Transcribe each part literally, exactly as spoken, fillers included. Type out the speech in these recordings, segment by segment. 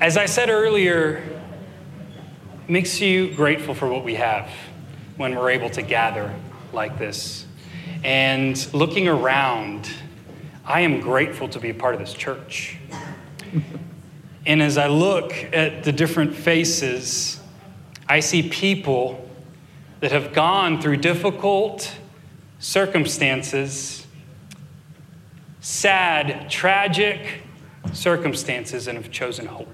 As I said earlier, it makes you grateful for what we have when we're able to gather like this. And looking around, I am grateful to be a part of this church. And as I look at the different faces, I see people that have gone through difficult circumstances, sad, tragic circumstances, and have chosen hope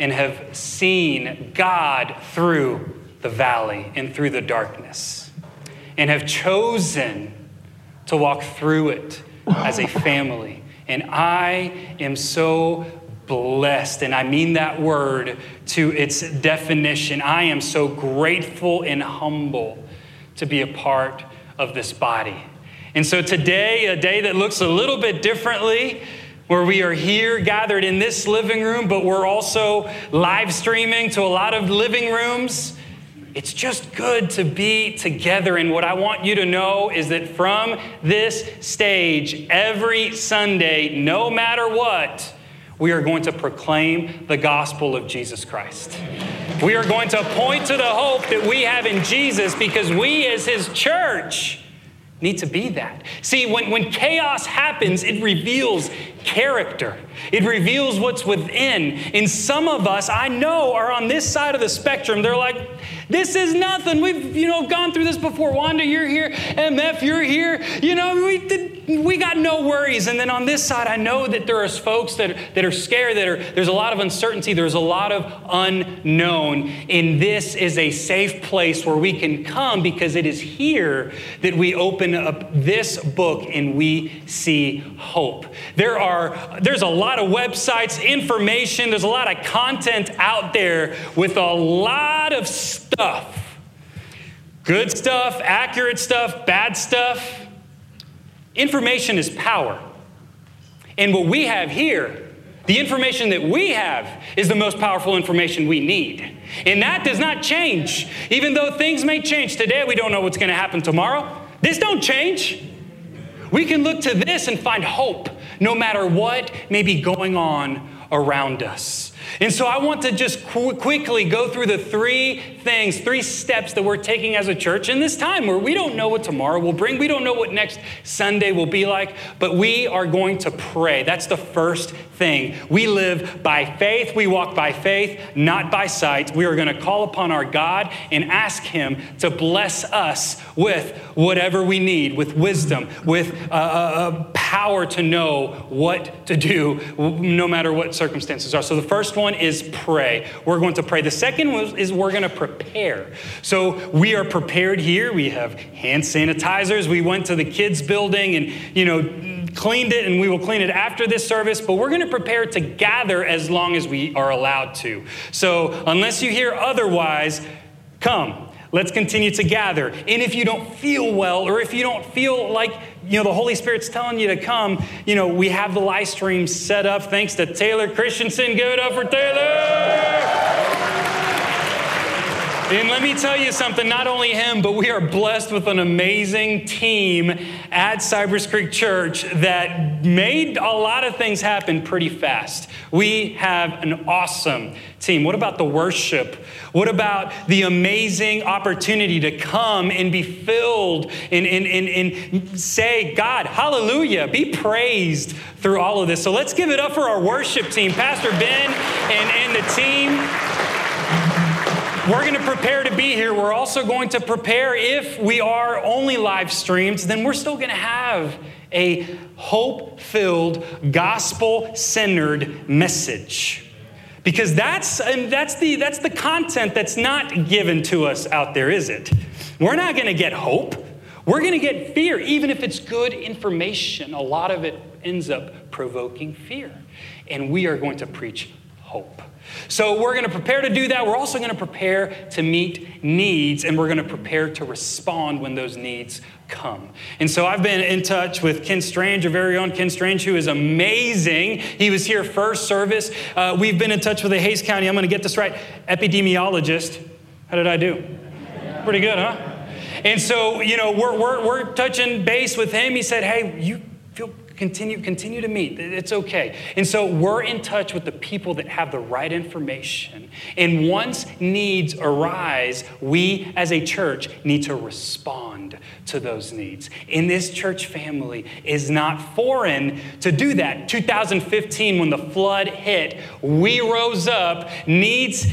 and have seen God through the valley and through the darkness and have chosen to walk through it as a family. And I am so blessed, and I mean that word to its definition. I am so grateful and humble to be a part of this body. And so today, a day that looks a little bit differently, where we are here gathered in this living room, but we're also live streaming to a lot of living rooms. It's just good to be together. And what I want you to know is that from this stage, every Sunday, no matter what, we are going to proclaim the gospel of Jesus Christ. We are going to point to the hope that we have in Jesus, because we as his church need to be that. See, when, when chaos happens, it reveals character. It reveals what's within. And some of us, I know, are on this side of the spectrum. They're like, this is nothing. We've, you know, gone through this before. Wanda, you're here. M F, you're here. You know, we did, we got no worries. And then on this side, I know that there are folks that, that are scared, that are, there's a lot of uncertainty. There's a lot of unknown. And this is a safe place where we can come, because it is here that we open up this book and we see hope. There are, there's a lot of websites, information. There's a lot of content out there with a lot of stuff. Good stuff, accurate stuff, bad stuff. Information is power. And what we have here, the information that we have, is the most powerful information we need. And that does not change. Even though things may change today, we don't know what's going to happen tomorrow. This don't change. We can look to this and find hope, no matter what may be going on around us. And so I want to just qu- quickly go through the three things, three steps that we're taking as a church in this time where we don't know what tomorrow will bring. We don't know what next Sunday will be like, but we are going to pray. That's the first thing. We live by faith. We walk by faith, not by sight. We are going to call upon our God and ask him to bless us with whatever we need, with wisdom, with uh, uh, power to know what to do, no matter what circumstances are. So the first one is pray. We're going to pray. The second one is we're going to prepare. So we are prepared here. We have hand sanitizers. We went to the kids' building and, you know, cleaned it, and we will clean it after this service, but we're going to prepare to gather as long as we are allowed to. So unless you hear otherwise, come. Let's continue to gather. And if you don't feel well, or if you don't feel like, you know, the Holy Spirit's telling you to come, you know, we have the live stream set up. Thanks to Taylor Christensen. Give it up for Taylor. And let me tell you something, not only him, but we are blessed with an amazing team at Cypress Creek Church that made a lot of things happen pretty fast. We have an awesome team. What about the worship? What about the amazing opportunity to come and be filled and, and, and, and say, God, hallelujah, be praised through all of this. So let's give it up for our worship team, Pastor Ben and, and the team. We're going to prepare to be here. We're also going to prepare if we are only live streamed, then we're still going to have a hope-filled, gospel-centered message. Because that's, and that's, the, that's the content that's not given to us out there, is it? We're not going to get hope. We're going to get fear, even if it's good information. A lot of it ends up provoking fear. And we are going to preach hope. So we're going to prepare to do that. We're also going to prepare to meet needs, and we're going to prepare to respond when those needs come. And so I've been in touch with Ken Strange, our very own Ken Strange, who is amazing. He was here first service. Uh, we've been in touch with the Hays County, I'm going to get this right, epidemiologist. How did I do? Pretty good, huh? And so, you know, we're, we're, we're touching base with him. He said, hey, you feel Continue, continue to meet. It's okay. And so we're in touch with the people that have the right information. And once needs arise, we as a church need to respond to those needs. And this church family is not foreign to do that. two thousand fifteen, when the flood hit, we rose up, needs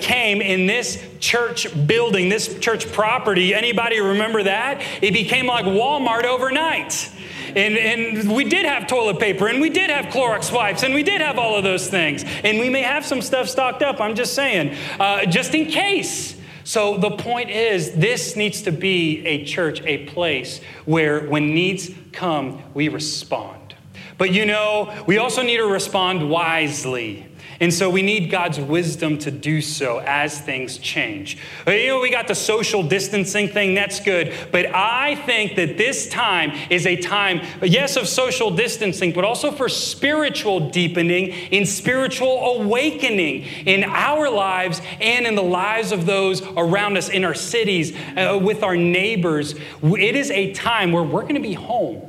came in this church building, this church property. Anybody remember that? It became like Walmart overnight. And, and we did have toilet paper, and we did have Clorox wipes, and we did have all of those things. And we may have some stuff stocked up, I'm just saying, uh, just in case. So the point is, this needs to be a church, a place where when needs come, we respond. But you know, we also need to respond wisely. And so we need God's wisdom to do so as things change. You know, we got the social distancing thing, that's good. But I think that this time is a time, yes, of social distancing, but also for spiritual deepening and spiritual awakening in our lives and in the lives of those around us, in our cities, uh, with our neighbors. It is a time where we're going to be home.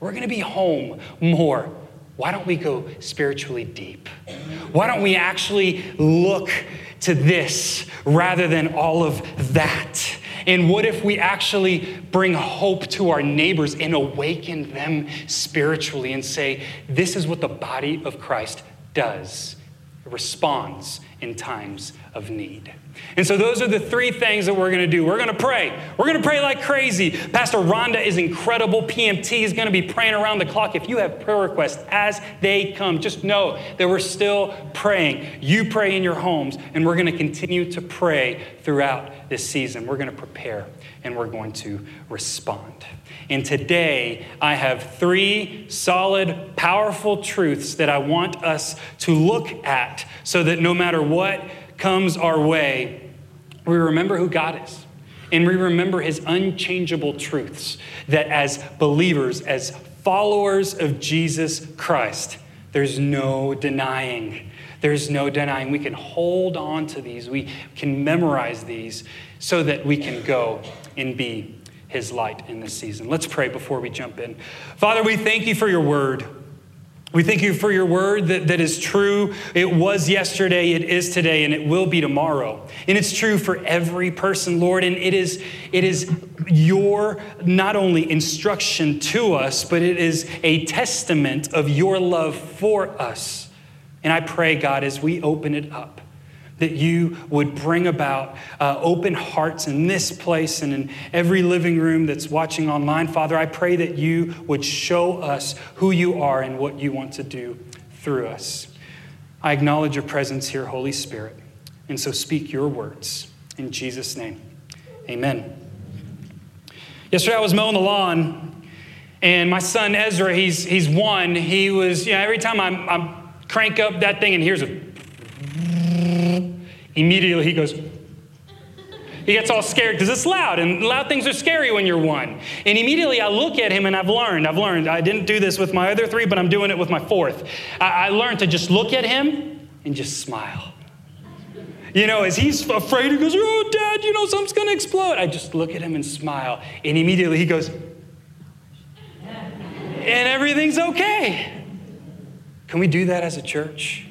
We're going to be home more. Why don't we go spiritually deep? Why don't we actually look to this rather than all of that? And what if we actually bring hope to our neighbors and awaken them spiritually and say, this is what the body of Christ does. It responds in times of need. And so those are the three things that we're going to do. We're going to pray. We're going to pray like crazy. Pastor Rhonda is incredible. P M T is going to be praying around the clock. If you have prayer requests as they come, just know that we're still praying. You pray in your homes, and we're going to continue to pray throughout this season. We're going to prepare, and we're going to respond. And today, I have three solid, powerful truths that I want us to look at so that no matter what comes our way, we remember who God is. And we remember his unchangeable truths that as believers, as followers of Jesus Christ, there's no denying. There's no denying. We can hold on to these. We can memorize these so that we can go and be his light in this season. Let's pray before we jump in. Father, we thank you for your word. We thank you for your word that, that is true. It was yesterday, it is today, and it will be tomorrow. And it's true for every person, Lord. And it is, it is your not only instruction to us, but it is a testament of your love for us. And I pray, God, as we open it up, that you would bring about uh, open hearts in this place and in every living room that's watching online. Father, I pray that you would show us who you are and what you want to do through us. I acknowledge your presence here, Holy Spirit. And so speak your words in Jesus' name. Amen. Yesterday I was mowing the lawn, and my son Ezra, he's he's one. He was, you know, every time I I crank up that thing and here's a immediately he goes, he gets all scared because it's loud, and loud things are scary when you're one. And immediately I look at him, and I've learned, I've learned, I didn't do this with my other three, but I'm doing it with my fourth. I, I learned to just look at him and just smile. You know, as he's afraid, he goes, oh, Dad, you know, something's going to explode. I just look at him and smile, and immediately he goes, and everything's okay. Can we do that as a church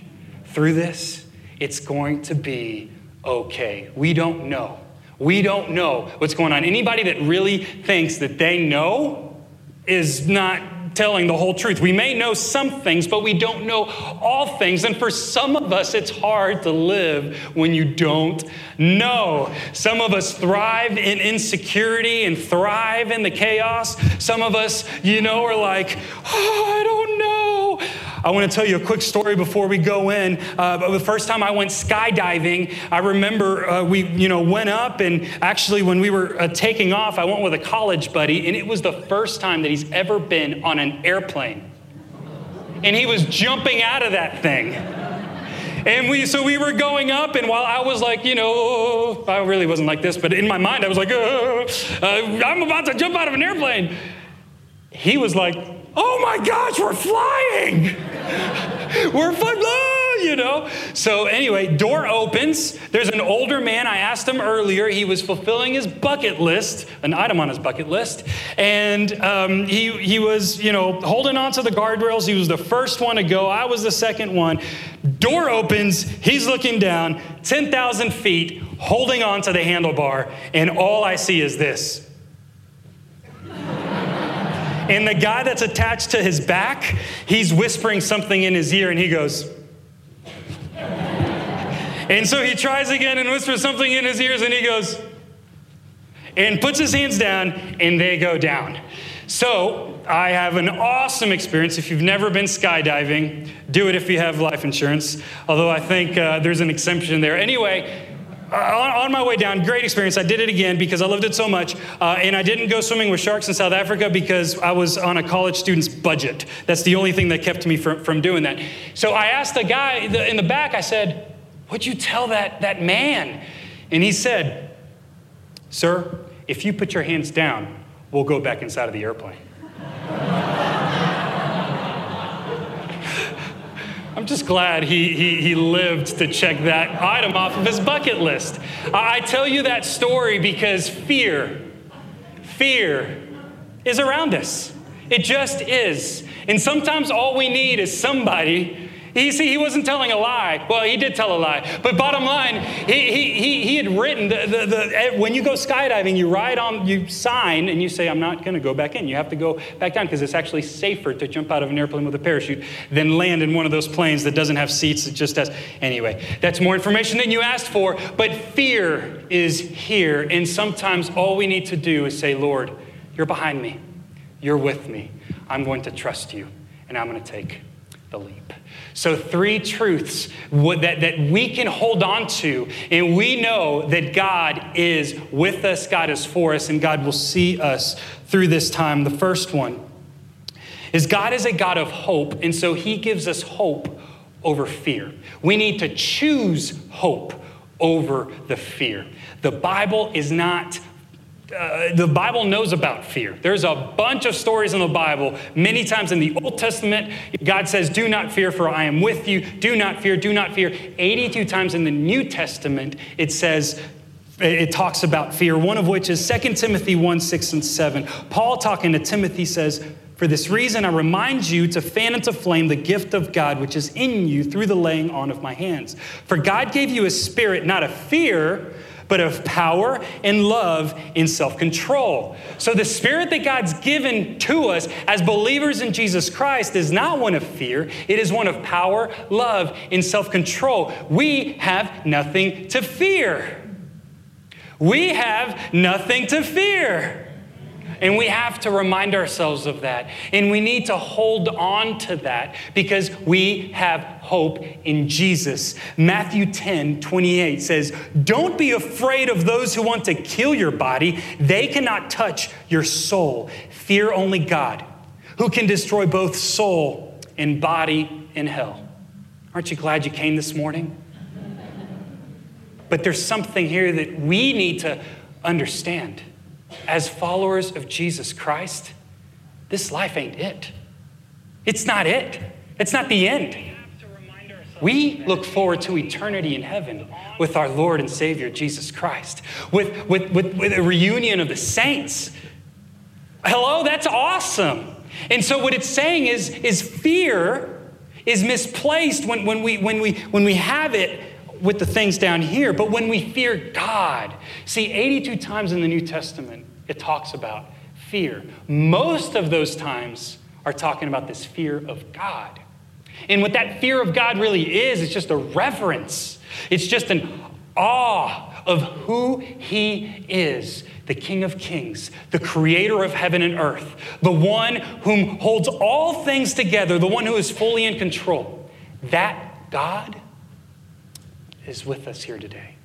through this? It's going to be okay. We don't know. We don't know what's going on. Anybody that really thinks that they know is not telling the whole truth. We may know some things, but we don't know all things. And for some of us, it's hard to live when you don't know. Some of us thrive in insecurity and thrive in the chaos. Some of us, you know, are like, oh, I don't know. I want to tell you a quick story before we go in. Uh, but the first time I went skydiving, I remember uh, we, you know, went up, and actually when we were uh, taking off, I went with a college buddy, and it was the first time that he's ever been on an airplane. And he was jumping out of that thing. And we, so we were going up, and while I was like, you know, I really wasn't like this, but in my mind I was like, oh, uh, I'm about to jump out of an airplane. He was like, oh my gosh, we're flying. We're flying. you know. So anyway, door opens. There's an older man. I asked him earlier. He was fulfilling his bucket list, an item on his bucket list. And um, he, he was, you know, holding on to the guardrails. He was the first one to go. I was the second one. Door opens. He's looking down, ten thousand feet, holding on to the handlebar. And all I see is this. And the guy that's attached to his back, he's whispering something in his ear, and he goes. And so he tries again and whispers something in his ears, and he goes. And puts his hands down, and they go down. So I have an awesome experience. If you've never been skydiving, do it if you have life insurance. Although I think uh, there's an exemption there. Anyway. Uh, on, on my way down, great experience. I did it again because I loved it so much. Uh, and I didn't go swimming with sharks in South Africa because I was on a college student's budget. That's the only thing that kept me from, from doing that. So I asked the guy in the back, I said, what'd you tell that, that man? And he said, sir, if you put your hands down, we'll go back inside of the airplane. I'm just glad he, he he lived to check that item off of his bucket list. I tell you that story because fear, fear is around us. It just is. And sometimes all we need is somebody. You see, he wasn't telling a lie. Well, he did tell a lie. But bottom line, he he he, he had written, the, the, the, when you go skydiving, you ride on, you sign, and you say, I'm not going to go back in. You have to go back down because it's actually safer to jump out of an airplane with a parachute than land in one of those planes that doesn't have seats. It just has. Anyway, that's more information than you asked for. But fear is here. And sometimes all we need to do is say, Lord, you're behind me. You're with me. I'm going to trust you, and I'm going to take the leap. So three truths that, that we can hold on to, and we know that God is with us, God is for us, and God will see us through this time. The first one is God is a God of hope, and so he gives us hope over fear. We need to choose hope over the fear. The Bible is not Uh, the Bible knows about fear. There's a bunch of stories in the Bible. Many times in the Old Testament, God says, do not fear, for I am with you. Do not fear, do not fear. eighty-two times in the New Testament, it says, it talks about fear, one of which is Second Timothy one, six, and seven. Paul, talking to Timothy, says, for this reason, I remind you to fan into flame the gift of God, which is in you through the laying on of my hands. For God gave you a spirit, not of fear, but of power and love and self-control. So the spirit that God's given to us as believers in Jesus Christ is not one of fear. It is one of power, love, and self-control. We have nothing to fear. We have nothing to fear. And we have to remind ourselves of that. And we need to hold on to that because we have hope in Jesus. Matthew ten, twenty-eight says, don't be afraid of those who want to kill your body. They cannot touch your soul. Fear only God, who can destroy both soul and body in hell. Aren't you glad you came this morning? But there's something here that we need to understand. As followers of Jesus Christ, this life ain't it. It's not it. It's not the end. We look forward to eternity in heaven with our Lord and Savior, Jesus Christ, with, with, with, with a reunion of the saints. Hello, that's awesome. And so what it's saying is, is fear is misplaced when, when, we, when, we, when we have it with the things down here, but when we fear God. See, eighty-two times in the New Testament, it talks about fear. Most of those times are talking about this fear of God. And what that fear of God really is, it's just a reverence. It's just an awe of who he is, the King of Kings, the creator of heaven and earth, the one whom holds all things together, the one who is fully in control. That God is with us here today.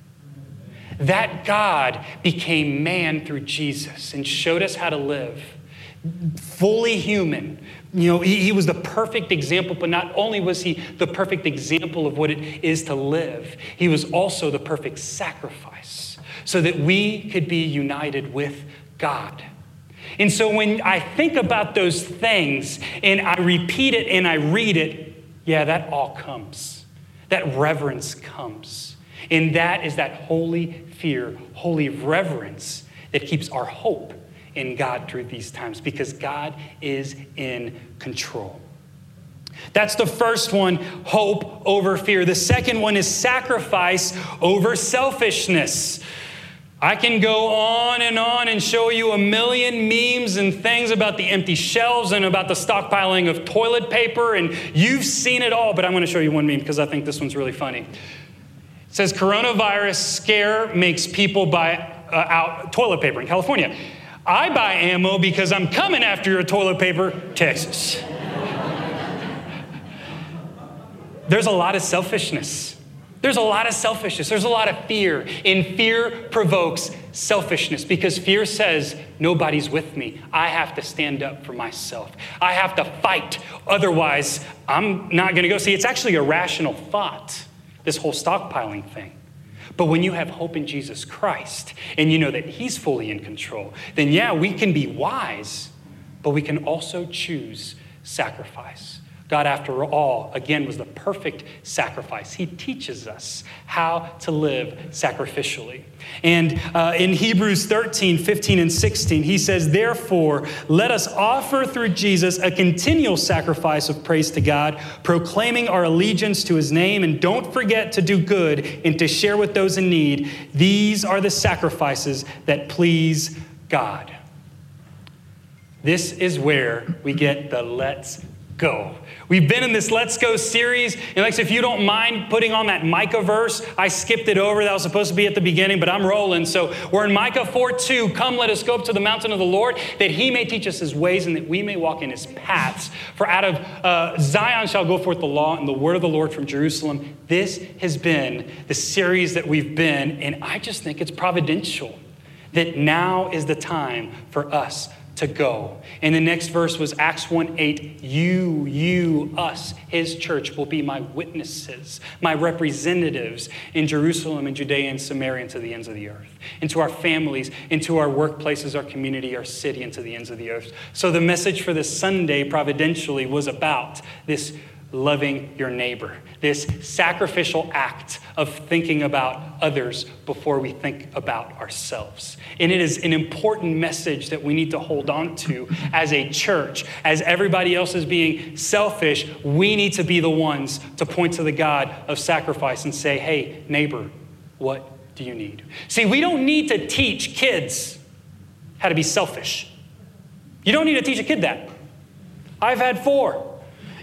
That God became man through Jesus and showed us how to live fully human. You know, he, he was the perfect example, but not only was he the perfect example of what it is to live, he was also the perfect sacrifice so that we could be united with God. And so when I think about those things and I repeat it and I read it, yeah, that all comes. that reverence comes. And that is that holy fear, holy reverence that keeps our hope in God through these times, because God is in control. That's the first one, hope over fear. The second one is sacrifice over selfishness. I can go on and on and show you a million memes and things about the empty shelves and about the stockpiling of toilet paper, and you've seen it all, but I'm going to show you one meme because I think this one's really funny. It says, coronavirus scare makes people buy uh, out toilet paper in California. I buy ammo because I'm coming after your toilet paper, Texas. There's a lot of selfishness. There's a lot of selfishness. There's a lot of fear. And fear provokes selfishness because fear says, nobody's with me. I have to stand up for myself. I have to fight. Otherwise, I'm not going to go. See, it's actually a rational thought, this whole stockpiling thing. But when you have hope in Jesus Christ and you know that he's fully in control, then yeah, we can be wise, but we can also choose sacrifice. God, after all, again, was the perfect sacrifice. He teaches us how to live sacrificially. And uh, in Hebrews thirteen, fifteen, and sixteen, he says, therefore, let us offer through Jesus a continual sacrifice of praise to God, proclaiming our allegiance to his name, and don't forget to do good and to share with those in need. These are the sacrifices that please God. This is where we get the let's go. We've been in this Let's Go series. And Lex, if you don't mind putting on that Micah verse, I skipped it over. That was supposed to be at the beginning, but I'm rolling. So we're in Micah four two. Come, let us go up to the mountain of the Lord, that he may teach us his ways and that we may walk in his paths. For out of uh, Zion shall go forth the law and the word of the Lord from Jerusalem. This has been the series that we've been. And I just think it's providential that now is the time for us to go. And the next verse was Acts one eight. You, you, us, his church will be my witnesses, my representatives in Jerusalem and Judea and Samaria and to the ends of the earth, into our families, into our workplaces, our community, our city, and to the ends of the earth. So the message for this Sunday providentially was about this loving your neighbor, this sacrificial act of thinking about others before we think about ourselves. And it is an important message that we need to hold on to as a church. As everybody else is being selfish, we need to be the ones to point to the God of sacrifice and say, hey, neighbor, what do you need? See, we don't need to teach kids how to be selfish. You don't need to teach a kid that. I've had four.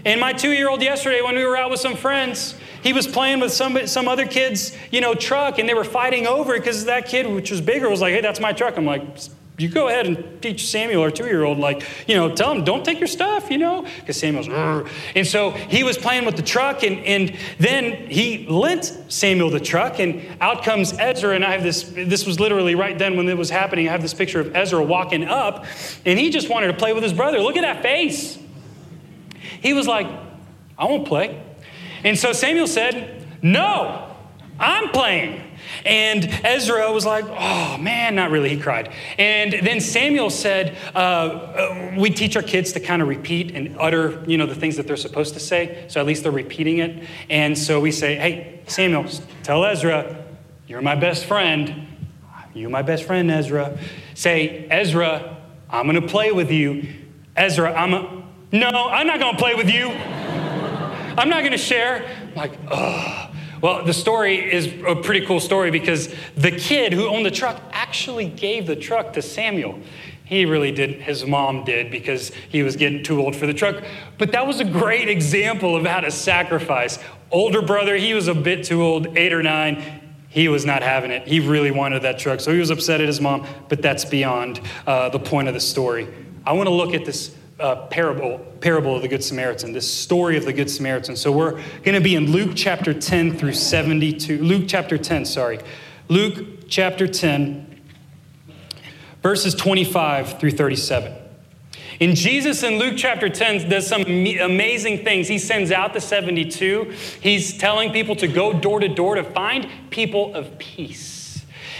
And my two-year-old yesterday, when we were out with some friends, he was playing with some some other kid's, you know, truck, and they were fighting over it because that kid, which was bigger, was like, hey, that's my truck. I'm like, you go ahead and teach Samuel, our two-year-old, like, you know, tell him, don't take your stuff, you know, because Samuel's, Rrr. And so he was playing with the truck, and, and then he lent Samuel the truck, and out comes Ezra, and I have this, this was literally right then when it was happening, I have this picture of Ezra walking up, and he just wanted to play with his brother. Look at that face. He was like, I won't play. And so Samuel said, no, I'm playing. And Ezra was like, oh, man, not really. He cried. And then Samuel said, uh, we teach our kids to kind of repeat and utter, you know, the things that they're supposed to say. So at least they're repeating it. And so we say, hey, Samuel, tell Ezra, you're my best friend. You're my best friend, Ezra. Say, Ezra, I'm going to play with you. Ezra, I'm a No, I'm not going to play with you. I'm not going to share. I'm like, ugh. Well, the story is a pretty cool story because the kid who owned the truck actually gave the truck to Samuel. He really did. His mom did because he was getting too old for the truck. But that was a great example of how to sacrifice. Older brother, he was a bit too old, eight or nine. He was not having it. He really wanted that truck. So he was upset at his mom. But that's beyond uh, the point of the story. I want to look at this Uh, parable parable of the Good Samaritan, this story of the Good Samaritan. So we're going to be in Luke chapter ten through seventy-two. Luke chapter ten, sorry. Luke chapter ten, verses twenty-five through thirty-seven. And Jesus in Luke chapter ten does some amazing things. He sends out the seventy-two. He's telling people to go door to door to find people of peace.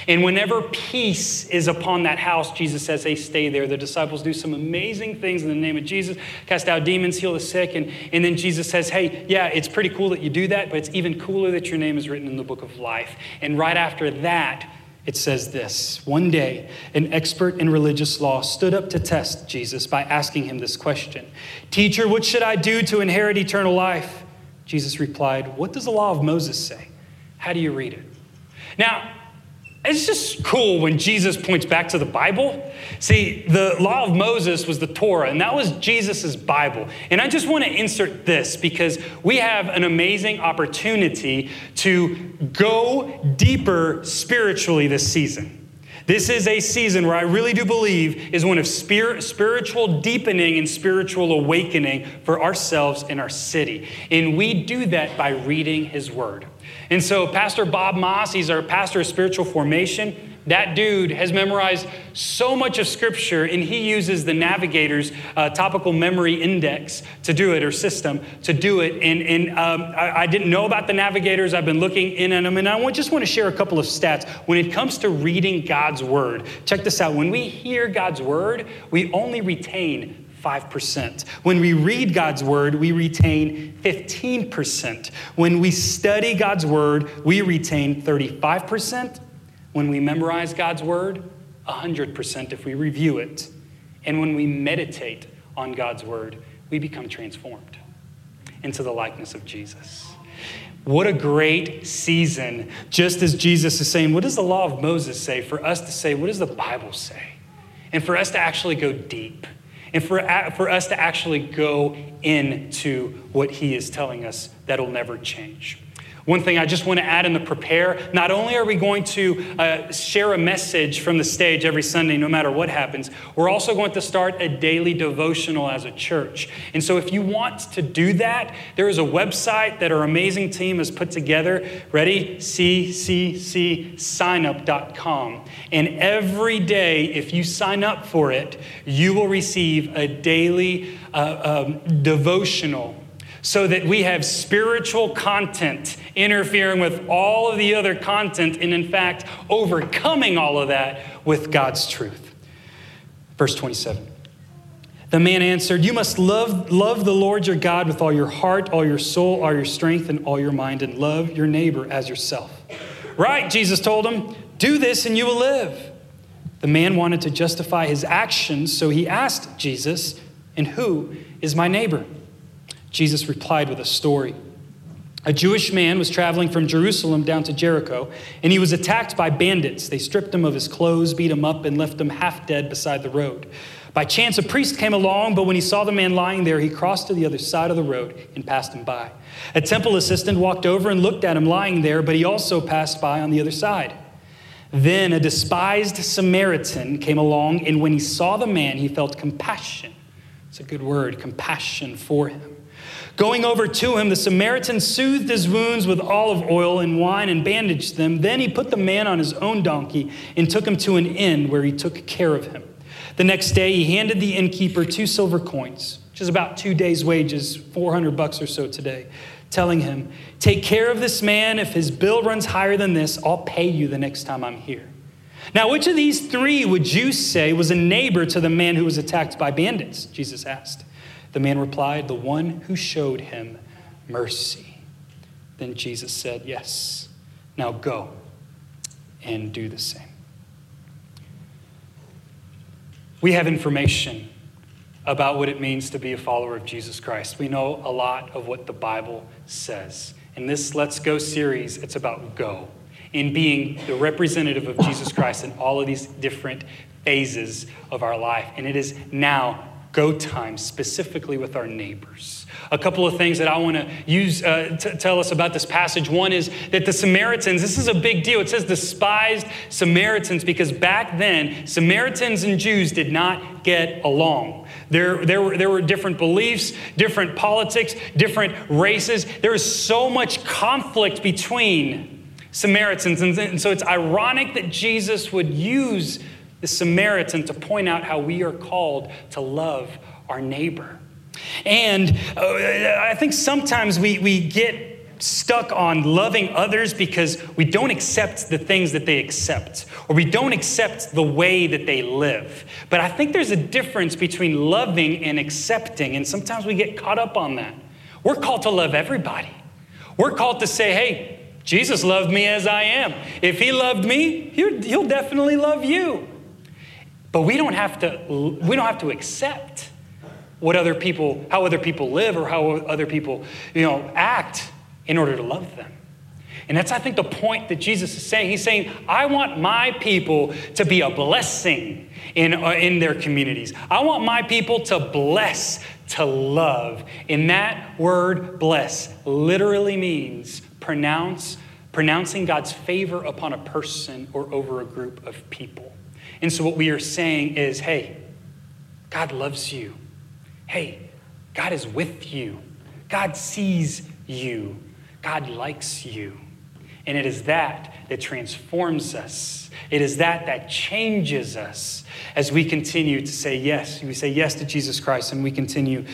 And whenever peace is upon that house, Jesus says, hey, stay there. The disciples do some amazing things in the name of Jesus, cast out demons, heal the sick. And, and then Jesus says, hey, yeah, it's pretty cool that you do that, but it's even cooler that your name is written in the book of life. And right after that, it says this. One day, an expert in religious law stood up to test Jesus by asking him this question. Teacher, what should I do to inherit eternal life? Jesus replied, what does the law of Moses say? How do you read it? Now, it's just cool when Jesus points back to the Bible. See, the law of Moses was the Torah, and that was Jesus's Bible. And I just want to insert this because we have an amazing opportunity to go deeper spiritually this season. This is a season where I really do believe is one of spirit, spiritual deepening and spiritual awakening for ourselves and our city. And we do that by reading his word. And so Pastor Bob Moss, he's our pastor of spiritual formation. That dude has memorized so much of scripture, and he uses the Navigators uh, topical memory index to do it, or system to do it. And, and um, I, I didn't know about the Navigators. I've been looking in on them, and I just want to share a couple of stats. When it comes to reading God's word, check this out. When we hear God's word, we only retain five percent. When we read God's word, we retain fifteen percent. When we study God's word, we retain thirty-five percent. When we memorize God's word, one hundred percent if we review it. And when we meditate on God's word, we become transformed into the likeness of Jesus. What a great season. Just as Jesus is saying, what does the law of Moses say? For us to say, what does the Bible say? And for us to actually go deep. And for, for us to actually go into what he is telling us that'll never change. One thing I just want to add in the prepare, not only are we going to uh, share a message from the stage every Sunday, no matter what happens, we're also going to start a daily devotional as a church. And so if you want to do that, there is a website that our amazing team has put together. Ready? C C C sign up dot com. And every day, if you sign up for it, you will receive a daily uh, um, devotional so that we have spiritual content interfering with all of the other content and, in fact, overcoming all of that with God's truth. Verse twenty-seven, the man answered, you must love, love the Lord your God with all your heart, all your soul, all your strength, and all your mind, and love your neighbor as yourself. Right, Jesus told him, do this and you will live. The man wanted to justify his actions, so he asked Jesus, and who is my neighbor? Jesus replied with a story. A Jewish man was traveling from Jerusalem down to Jericho, and he was attacked by bandits. They stripped him of his clothes, beat him up, and left him half dead beside the road. By chance, a priest came along, but when he saw the man lying there, he crossed to the other side of the road and passed him by. A temple assistant walked over and looked at him lying there, but he also passed by on the other side. Then a despised Samaritan came along, and when he saw the man, he felt compassion. It's a good word, compassion for him. Going over to him, the Samaritan soothed his wounds with olive oil and wine and bandaged them. Then he put the man on his own donkey and took him to an inn where he took care of him. The next day, he handed the innkeeper two silver coins, which is about two days' wages, four hundred bucks or so today, telling him, take care of this man. If his bill runs higher than this, I'll pay you the next time I'm here. Now, which of these three would you say was a neighbor to the man who was attacked by bandits? Jesus asked. The man replied, the one who showed him mercy. Then Jesus said, yes, now go and do the same. We have information about what it means to be a follower of Jesus Christ. We know a lot of what the Bible says. In this Let's Go series, it's about go and being the representative of Jesus Christ in all of these different phases of our life. And it is now go time, specifically with our neighbors. A couple of things that I want to use uh, to tell us about this passage. One is that the Samaritans, this is a big deal. It says despised Samaritans because back then, Samaritans and Jews did not get along. There, there, were, there were different beliefs, different politics, different races. There was so much conflict between Samaritans. And, and so it's ironic that Jesus would use the Samaritan to point out how we are called to love our neighbor. And uh, I think sometimes we, we get stuck on loving others because we don't accept the things that they accept, or we don't accept the way that they live. But I think there's a difference between loving and accepting, and sometimes we get caught up on that. We're called to love everybody. We're called to say, hey, Jesus loved me as I am. If he loved me, he'll definitely love you. But we don't have to, we don't have to accept what other people, how other people live or how other people, you know, act in order to love them. And that's, I think, the point that Jesus is saying. He's saying, I want my people to be a blessing in, uh, in their communities. I want my people to bless, to love. And that word bless literally means pronounce, pronouncing God's favor upon a person or over a group of people. And so what we are saying is, hey, God loves you. Hey, God is with you. God sees you. God likes you. And it is that that transforms us. It is that that changes us as we continue to say yes. We say yes to Jesus Christ, and we continue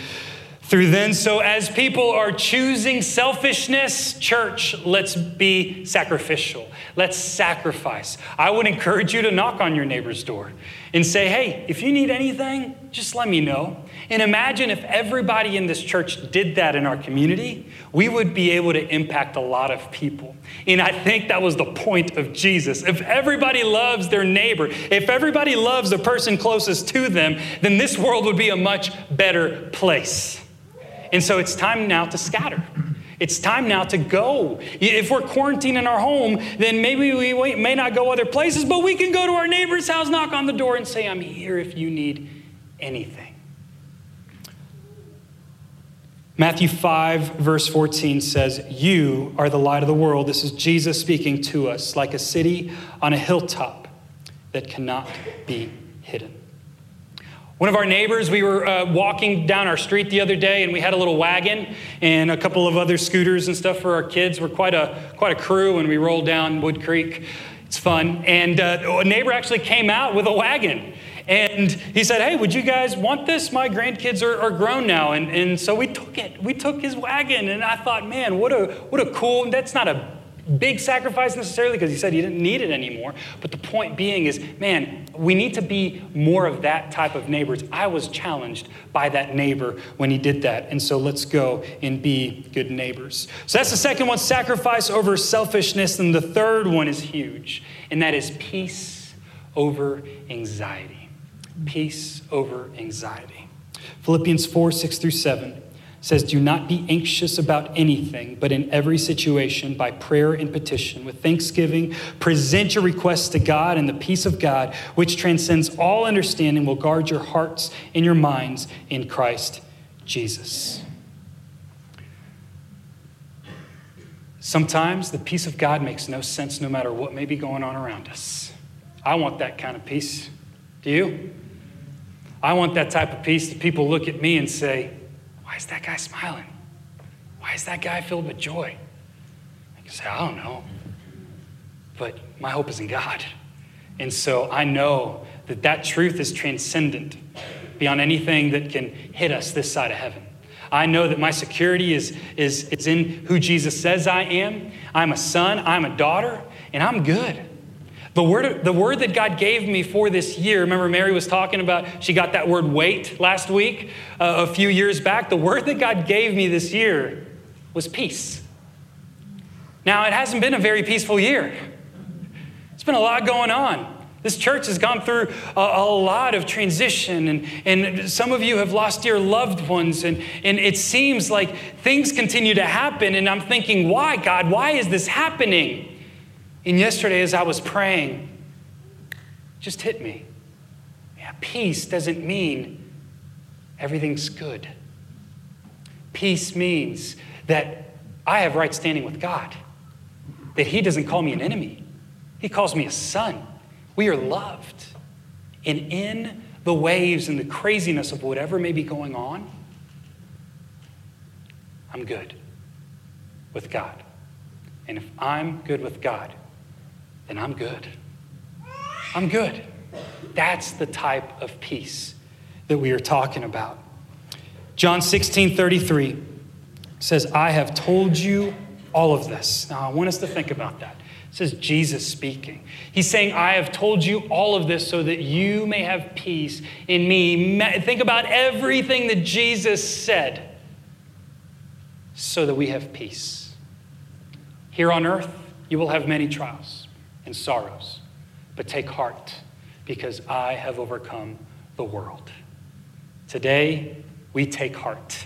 through then. So as people are choosing selfishness, church, let's be sacrificial. Let's sacrifice. I would encourage you to knock on your neighbor's door and say, hey, if you need anything, just let me know. And imagine if everybody in this church did that in our community, we would be able to impact a lot of people. And I think that was the point of Jesus. If everybody loves their neighbor, if everybody loves the person closest to them, then this world would be a much better place. And so it's time now to scatter. It's time now to go. If we're quarantined in our home, then maybe we may not go other places, but we can go to our neighbor's house, knock on the door, and say, I'm here if you need anything. Matthew five, verse fourteen says, you are the light of the world. This is Jesus speaking to us, like a city on a hilltop that cannot be hidden. One of our neighbors, we were uh, walking down our street the other day, and we had a little wagon and a couple of other scooters and stuff for our kids. We're quite a, quite a crew, and we rolled down Wood Creek. It's fun. And uh, a neighbor actually came out with a wagon. And he said, hey, would you guys want this? My grandkids are, are grown now. And, and so we took it. We took his wagon. And I thought, man, what a what a cool, that's not a big sacrifice necessarily, because he said he didn't need it anymore. But the point being is, man, we need to be more of that type of neighbors. I was challenged by that neighbor when he did that. And so let's go and be good neighbors. So that's the second one, sacrifice over selfishness. And the third one is huge, and that is peace over anxiety. Peace over anxiety. Philippians four, six through seven says, do not be anxious about anything, but in every situation, by prayer and petition, with thanksgiving, present your requests to God, and the peace of God, which transcends all understanding, will guard your hearts and your minds in Christ Jesus. Sometimes the peace of God makes no sense, no matter what may be going on around us. I want that kind of peace. Do you? I want that type of peace that people look at me and say, why is that guy smiling? Why is that guy filled with joy? I can say, I don't know. But my hope is in God. And so I know that that truth is transcendent beyond anything that can hit us this side of heaven. I know that my security is, is, is in who Jesus says I am. I'm a son, I'm a daughter, and I'm good. The word, the word that God gave me for this year, remember Mary was talking about, she got that word wait last week, uh, a few years back. The word that God gave me this year was peace. Now, it hasn't been a very peaceful year. It's been a lot going on. This church has gone through a, a lot of transition, and, and some of you have lost your loved ones, and, and it seems like things continue to happen, and I'm thinking, why, God? Why is this happening? And yesterday, as I was praying, just hit me. Yeah, peace doesn't mean everything's good. Peace means that I have right standing with God, that he doesn't call me an enemy. He calls me a son. We are loved. And in the waves and the craziness of whatever may be going on, I'm good with God. And if I'm good with God, then I'm good. I'm good. That's the type of peace that we are talking about. John sixteen, thirty-three says, I have told you all of this. Now, I want us to think about that. This is Jesus speaking. He's saying, I have told you all of this so that you may have peace in me. Think about everything that Jesus said so that we have peace. Here on earth, you will have many trials and sorrows, but take heart because I have overcome the world. Today, we take heart.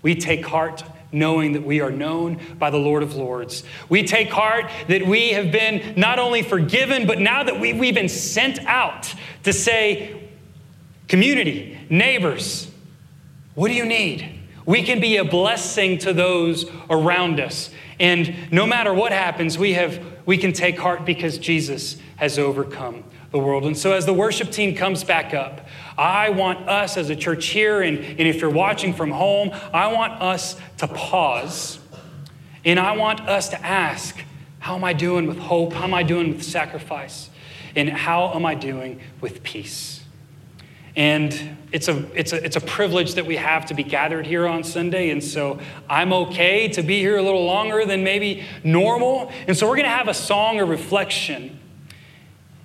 We take heart knowing that we are known by the Lord of Lords. We take heart that we have been not only forgiven, but now that we, we've been sent out to say, community, neighbors, what do you need? We can be a blessing to those around us. And no matter what happens, we have we can take heart because Jesus has overcome the world. And so as the worship team comes back up, I want us as a church here, and, and if you're watching from home, I want us to pause, and I want us to ask, how am I doing with hope? How am I doing with sacrifice? And how am I doing with peace? And it's a it's a it's a privilege that we have to be gathered here on Sunday, and so I'm okay to be here a little longer than maybe normal. And so we're going to have a song or reflection.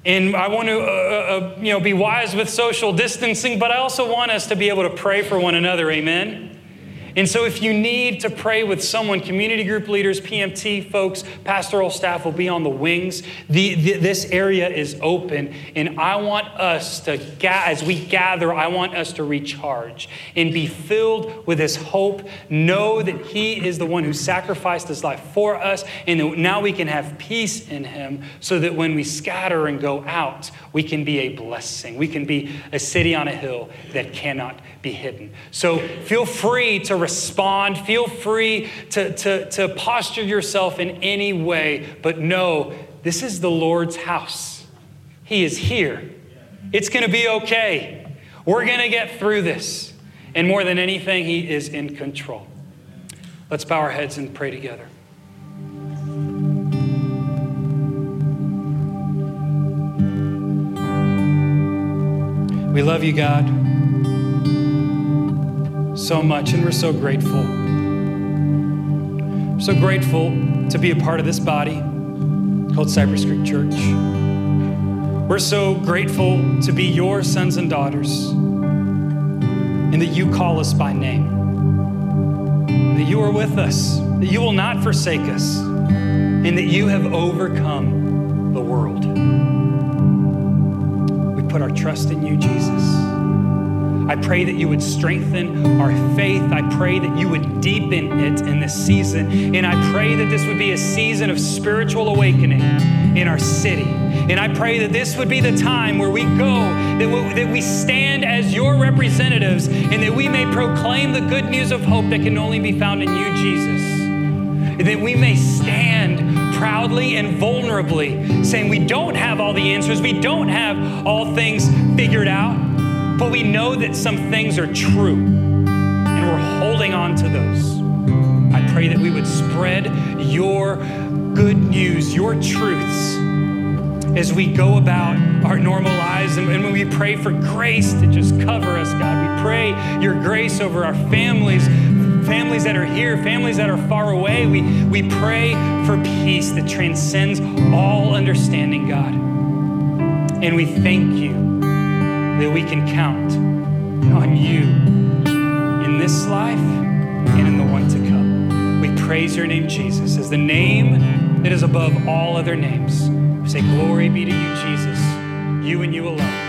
And I want to, uh, uh, you know, be wise with social distancing, but I also want us to be able to pray for one another, amen? And so if you need to pray with someone, community group leaders, P M T folks, pastoral staff will be on the wings. The, the, this area is open, and I want us to, as we gather, I want us to recharge and be filled with His hope. Know that He is the one who sacrificed His life for us, and that now we can have peace in Him so that when we scatter and go out, we can be a blessing. We can be a city on a hill that cannot be hidden. So feel free to respond. Feel free to, to, to posture yourself in any way, but know this is the Lord's house. He is here. It's going to be okay. We're going to get through this. And more than anything, He is in control. Let's bow our heads and pray together. We love you, God, so much, and we're so grateful. We're so grateful to be a part of this body called Cypress Creek Church. We're so grateful to be your sons and daughters, and that you call us by name, and that you are with us, that you will not forsake us, and that you have overcome the world. We put our trust in you, Jesus. I pray that you would strengthen our faith. I pray that you would deepen it in this season. And I pray that this would be a season of spiritual awakening in our city. And I pray that this would be the time where we go, that we, that we stand as your representatives, and that we may proclaim the good news of hope that can only be found in you, Jesus. And that we may stand proudly and vulnerably, saying we don't have all the answers, we don't have all things figured out, but we know that some things are true, and we're holding on to those. I pray that we would spread your good news, your truths, as we go about our normal lives. And when we pray for grace to just cover us, God, we pray your grace over our families, families that are here, families that are far away. We, we pray for peace that transcends all understanding, God. And we thank you that we can count on you in this life and in the one to come. We praise your name, Jesus, as the name that is above all other names. We say, glory be to you, Jesus, you and you alone.